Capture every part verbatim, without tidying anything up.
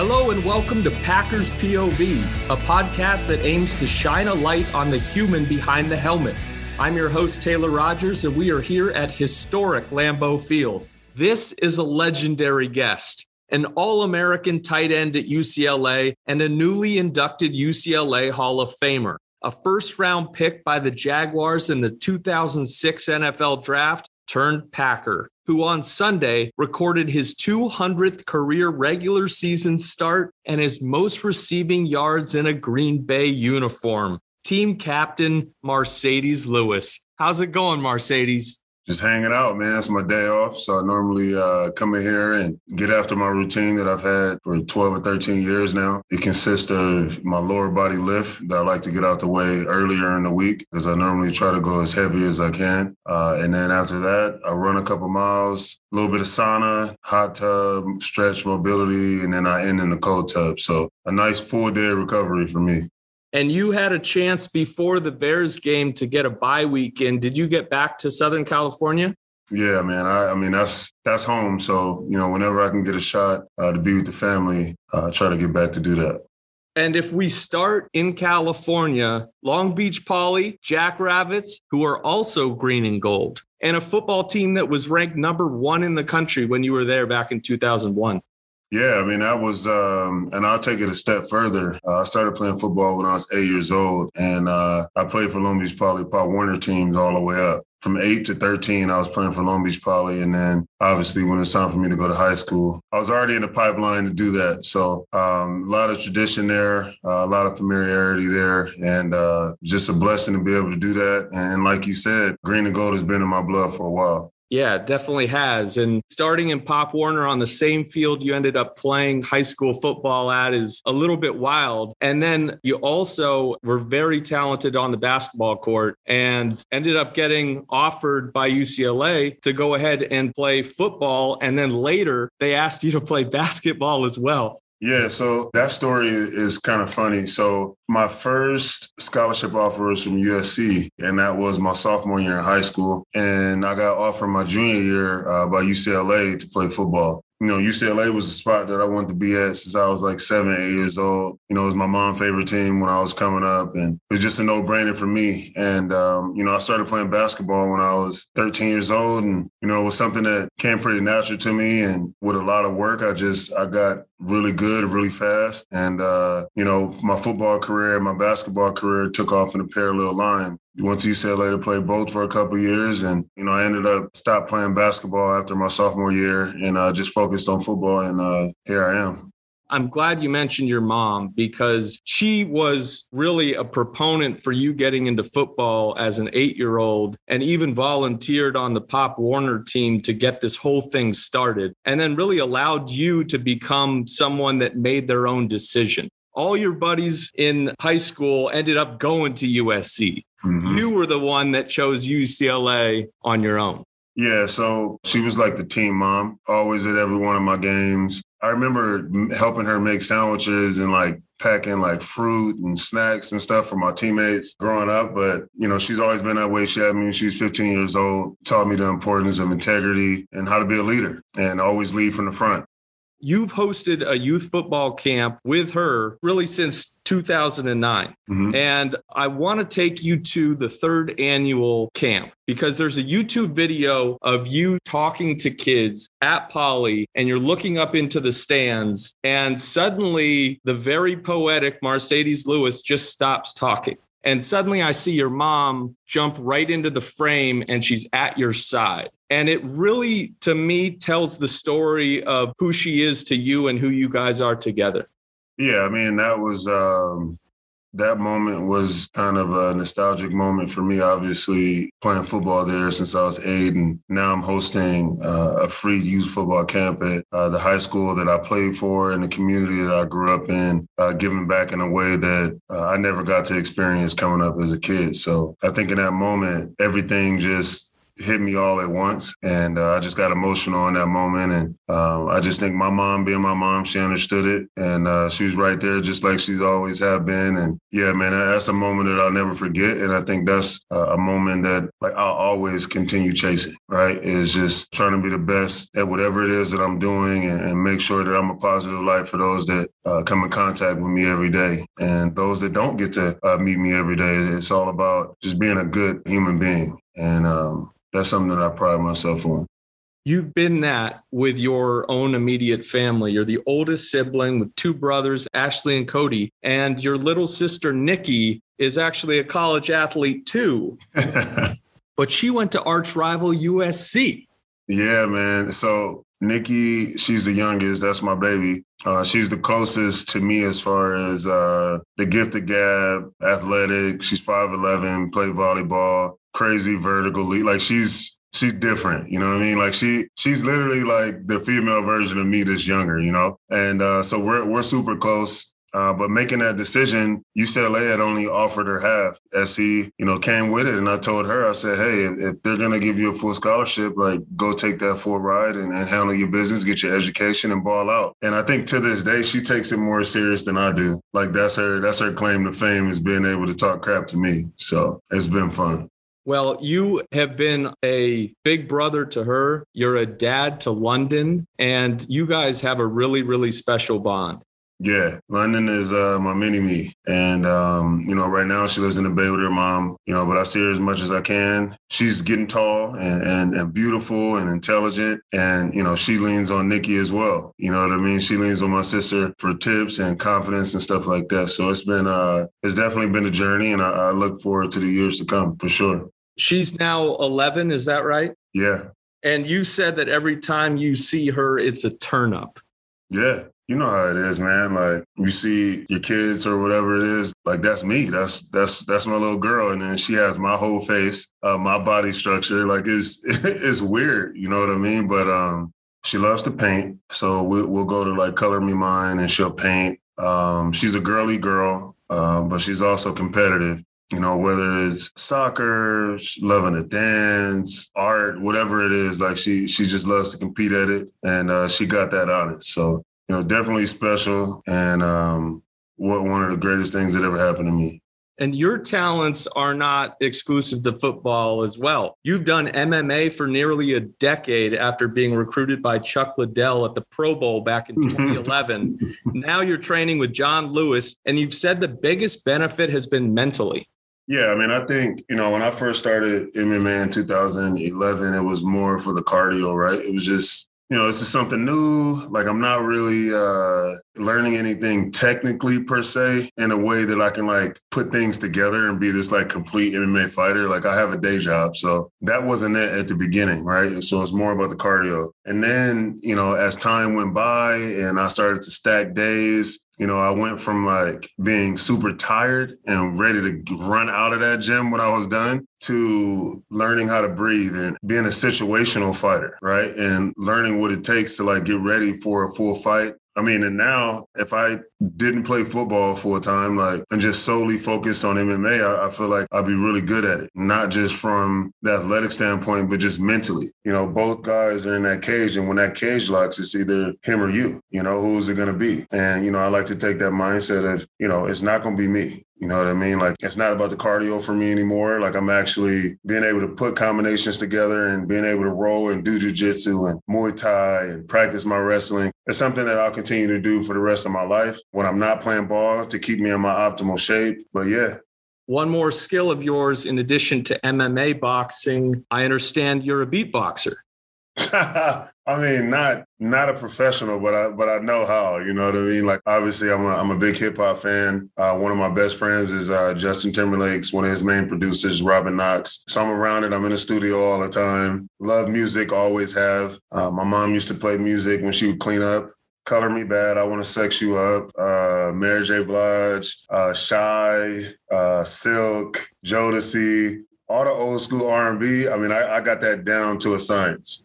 Hello and welcome to Packers P O V, a podcast that aims to shine a light on the human behind the helmet. I'm your host, Taylor Rogers, and we are here at historic Lambeau Field. This is a legendary guest, an All-American tight end at U C L A and a newly inducted U C L A Hall of Famer, a first-round pick by the Jaguars in the two thousand six N F L Draft turned Packer, who on Sunday recorded his two hundredth career regular season start and his most receiving yards in a Green Bay uniform. Team captain, Mercedes Lewis. How's it going, Mercedes? Just hanging out, man. It's my day off. So I normally uh, come in here and get after my routine that I've had for twelve or thirteen years now. It consists of my lower body lift that I like to get out the way earlier in the week because I normally try to go as heavy as I can. Uh, and then after that, I run a couple miles, a little bit of sauna, hot tub, stretch, mobility, and then I end in the cold tub. So a nice full day of recovery for me. And you had a chance before the Bears game to get a bye week in. Did you get back to Southern California? Yeah, man. I, I mean, that's that's home. So, you know, whenever I can get a shot uh, to be with the family, uh, I try to get back to do that. And if we start in California, Long Beach Poly, Jackrabbits, who are also green and gold, and a football team that was ranked number one in the country when you were there back in two thousand one. Yeah, I mean, that was, um, and I'll take it a step further. Uh, I started playing football when I was eight years old, and uh, I played for Long Beach Poly Pop Warner teams all the way up. From eight to thirteen, I was playing for Long Beach Poly, and then obviously when it was time for me to go to high school, I was already in the pipeline to do that. So um, a lot of tradition there, uh, a lot of familiarity there, and uh, just a blessing to be able to do that. And like you said, green and gold has been in my blood for a while. Yeah, it definitely has. And starting in Pop Warner on the same field you ended up playing high school football at is a little bit wild. And then you also were very talented on the basketball court and ended up getting offered by U C L A to go ahead and play football. And then later they asked you to play basketball as well. Yeah, so that story is kind of funny. So my first scholarship offer was from U S C, and that was my sophomore year in high school. And I got offered my junior year uh, by U C L A to play football. You know, U C L A was a spot that I wanted to be at since I was like seven, eight years old. You know, it was my mom's favorite team when I was coming up, and it was just a no-brainer for me. And, um, you know, I started playing basketball when I was thirteen years old, and, you know, it was something that came pretty natural to me. And with a lot of work, I just, I got really good, really fast. And, uh, you know, my football career, my basketball career took off in a parallel line. Went to U C L A to play both for a couple of years. And, you know, I ended up stopped playing basketball after my sophomore year and I uh, just focused on football. And uh, here I am. I'm glad you mentioned your mom because she was really a proponent for you getting into football as an eight-year-old and even volunteered on the Pop Warner team to get this whole thing started and then really allowed you to become someone that made their own decision. All your buddies in high school ended up going to U S C. Mm-hmm. You were the one that chose U C L A on your own. Yeah, so she was like the team mom, always at every one of my games. I remember helping her make sandwiches and like packing like fruit and snacks and stuff for my teammates growing up. But, you know, she's always been that way. She had me when she was fifteen years old, taught me the importance of integrity and how to be a leader and always lead from the front. You've hosted a youth football camp with her really since two thousand nine. Mm-hmm. And I want to take you to the third annual camp because there's a YouTube video of you talking to kids at Poly and you're looking up into the stands and suddenly the very poetic Mercedes Lewis just stops talking. And suddenly I see your mom jump right into the frame and she's at your side. And it really, to me, tells the story of who she is to you and who you guys are together. Yeah, I mean, that was um, that moment was kind of a nostalgic moment for me, obviously, playing football there since I was eight. And now I'm hosting uh, a free youth football camp at uh, the high school that I played for and the community that I grew up in, uh, giving back in a way that uh, I never got to experience coming up as a kid. So I think in that moment, everything just hit me all at once. And uh, I just got emotional in that moment. And uh, I just think my mom being my mom, she understood it. And uh, she was right there, just like she's always have been. And yeah, man, that's a moment that I'll never forget. And I think that's uh, a moment that like I'll always continue chasing, right? Is just trying to be the best at whatever it is that I'm doing and, and make sure that I'm a positive light for those that uh, come in contact with me every day. And those that don't get to uh, meet me every day, it's all about just being a good human being. And um, that's something that I pride myself on. You've been that with your own immediate family. You're the oldest sibling with two brothers, Ashley and Cody, and your little sister, Nikki, is actually a college athlete too. But she went to arch rival U S C. Yeah, man. So Nikki, she's the youngest. That's my baby. Uh, she's the closest to me as far as uh, the gifted gab, athletic. She's five eleven, play volleyball, crazy vertical leap. Like she's she's different. You know what I mean? Like she she's literally like the female version of me that's younger, you know? And uh, so we're we're super close. Uh, but making that decision, U C L A had only offered her half. S C, you know, came with it. And I told her, I said, hey, if, if they're going to give you a full scholarship, like go take that full ride and, and handle your business, get your education and ball out. And I think to this day, she takes it more serious than I do. Like that's her, that's her claim to fame is being able to talk crap to me. So it's been fun. Well, you have been a big brother to her. You're a dad to London, and you guys have a really, really special bond. Yeah, London is uh, my mini-me. And, um, you know, right now she lives in the Bay with her mom, you know, but I see her as much as I can. She's getting tall and, and, and beautiful and intelligent. And, you know, she leans on Nikki as well. You know what I mean? She leans on my sister for tips and confidence and stuff like that. So it's been, uh, it's definitely been a journey, and I, I look forward to the years to come for sure. She's now eleven. Is that right? Yeah. And you said that every time you see her, it's a turn up. Yeah. You know how it is, man. Like you see your kids or whatever it is, like that's me. That's that's that's my little girl. And then she has my whole face, uh, my body structure. Like it's it's weird. You know what I mean? But um, she loves to paint. So we, we'll go to like Color Me Mine and she'll paint. Um, she's a girly girl, uh, but she's also competitive. You know, whether it's soccer, loving to dance, art, whatever it is, like she she just loves to compete at it. And uh, she got that on it. So, you know, definitely special and um, what one of the greatest things that ever happened to me. And your talents are not exclusive to football as well. You've done M M A for nearly a decade after being recruited by Chuck Liddell at the Pro Bowl back in twenty eleven. Now you're training with John Lewis, and you've said the biggest benefit has been mentally. Yeah, I mean, I think, you know, when I first started M M A in two thousand eleven, it was more for the cardio, right? It was just, you know, it's just something new. Like I'm not really uh, learning anything technically per se in a way that I can like put things together and be this like complete M M A fighter. Like I have a day job. So that wasn't it at the beginning, right? So it's more about the cardio. And then, you know, as time went by and I started to stack days, you know, I went from like being super tired and ready to run out of that gym when I was done to learning how to breathe and being a situational fighter, right? And learning what it takes to like get ready for a full fight. I mean, and now if I didn't play football full time, like and just solely focused on M M A, I, I feel like I'd be really good at it. Not just from the athletic standpoint, but just mentally. You know, both guys are in that cage. And when that cage locks, it's either him or you, you know, who's it going to be? And, you know, I like to take that mindset of, you know, it's not going to be me. You know what I mean? Like, it's not about the cardio for me anymore. Like, I'm actually being able to put combinations together and being able to roll and do jujitsu and Muay Thai and practice my wrestling. It's something that I'll continue to do for the rest of my life when I'm not playing ball to keep me in my optimal shape. But yeah. One more skill of yours, in addition to M M A boxing, I understand you're a beatboxer. I mean, not not a professional, but I but I know how. You know what I mean? Like, obviously, I'm a, I'm a big hip hop fan. Uh, one of my best friends is uh, Justin Timberlake's. One of his main producers, Robin Knox. So I'm around it. I'm in the studio all the time. Love music, always have. Uh, my mom used to play music when she would clean up. Color Me Bad, I Want to Sex You Up, uh, Mary J. Blige, uh, Shy, uh, Silk, Jodeci, all the old school R and B. I mean, I, I got that down to a science.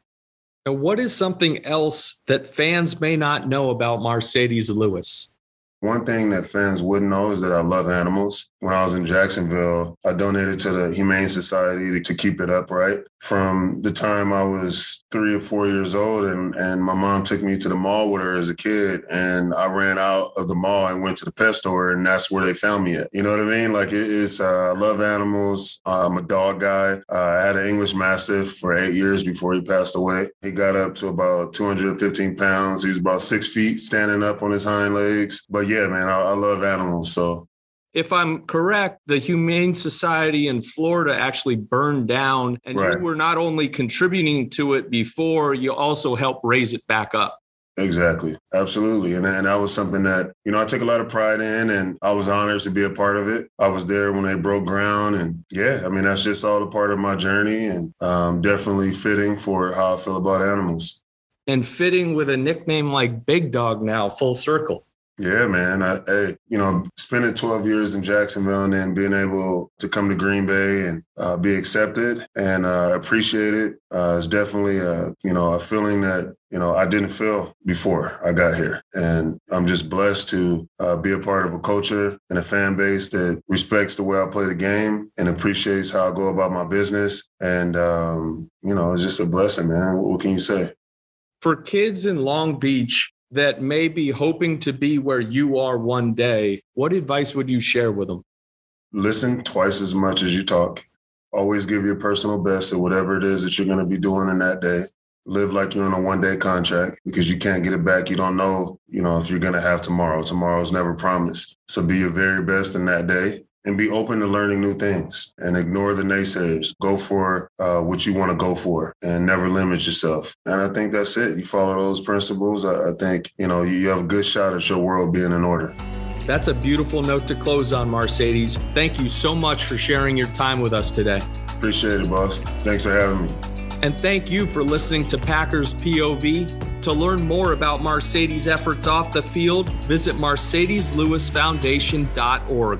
Now, what is something else that fans may not know about Mercedes Lewis? One thing that fans wouldn't know is that I love animals. When I was in Jacksonville, I donated to the Humane Society to keep it upright. From the time I was three or four years old, and, and my mom took me to the mall with her as a kid, and I ran out of the mall and went to the pet store, and that's where they found me at. You know what I mean? Like, it, it's, uh, I love animals. Uh, I'm a dog guy. Uh, I had an English Mastiff for eight years before he passed away. He got up to about two hundred fifteen pounds. He was about six feet standing up on his hind legs. But yeah, man, I, I love animals. So if I'm correct, the Humane Society in Florida actually burned down, and right. You were not only contributing to it before, you also helped raise it back up. Exactly. Absolutely. And, and that was something that, you know, I took a lot of pride in, and I was honored to be a part of it. I was there when they broke ground, and yeah, I mean, that's just all a part of my journey, and um, definitely fitting for how I feel about animals. And fitting with a nickname like Big Dog now, full circle. Yeah, man. I, I, you know, spending twelve years in Jacksonville and then being able to come to Green Bay and uh, be accepted and uh, appreciated uh, is definitely, a, you know, a feeling that, you know, I didn't feel before I got here. And I'm just blessed to uh, be a part of a culture and a fan base that respects the way I play the game and appreciates how I go about my business. And, um, you know, it's just a blessing, man. What, what can you say? For kids in Long Beach that may be hoping to be where you are one day, what advice would you share with them? Listen twice as much as you talk. Always give your personal best at whatever it is that you're going to be doing in that day. Live like you're on a one-day contract, because you can't get it back. You don't know, you know, if you're going to have tomorrow. Tomorrow's never promised. So be your very best in that day. And be open to learning new things and ignore the naysayers. Go for uh, what you want to go for and never limit yourself. And I think that's it. You follow those principles. I, I think, you know, you have a good shot at your world being in order. That's a beautiful note to close on, Mercedes. Thank you so much for sharing your time with us today. Appreciate it, boss. Thanks for having me. And thank you for listening to Packers P O V. To learn more about Mercedes' efforts off the field, visit Mercedes Lewis Foundation dot org.